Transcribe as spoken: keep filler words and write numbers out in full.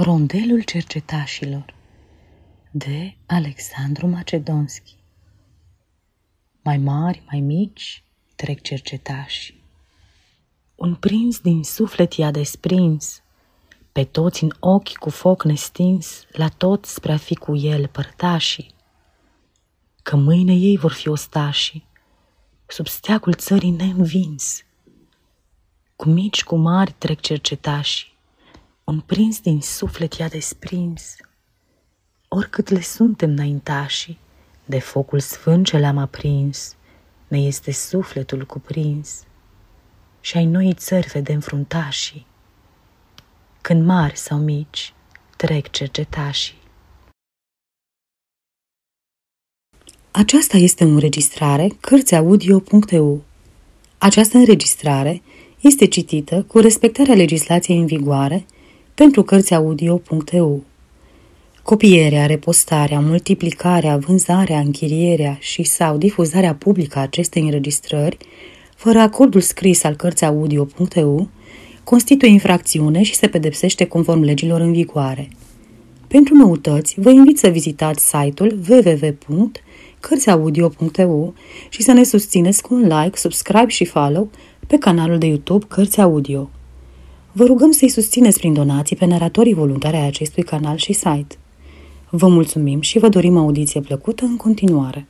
Rondelul cercetașilor de Alexandru Macedonski. Mai mari, mai mici, trec cercetașii. Un prins din suflet i-a desprins, pe toți în ochi cu foc nestins, la toți spre a fi cu el părtașii. Că mâine ei vor fi ostașii, sub steagul țării neînvins. Cu mici, cu mari trec cercetașii, un prins din suflet i-a desprins. Oricât le suntem înaintașii, de focul sfânt ce l-am aprins, ne este sufletul cuprins. Și ai noii țări vedem fruntașii, când mari sau mici trec cercetașii. Aceasta este o înregistrare Cărți Audio punct e u. Această înregistrare este citită cu respectarea legislației în vigoare pentru Cărți Audio punct e u. Copierea, repostarea, multiplicarea, vânzarea, închirierea și sau difuzarea publică a acestei înregistrări, fără acordul scris al Cărți Audio punct e u, constituie infracțiune și se pedepsește conform legilor în vigoare. Pentru noutăți, vă invit să vizitați site-ul w w w punct cărți audio punct e u și să ne susțineți cu un like, subscribe și follow pe canalul de YouTube Cărți Audio. Vă rugăm să-i susțineți prin donații pe naratorii voluntari ai acestui canal și site. Vă mulțumim și vă dorim audiție plăcută în continuare.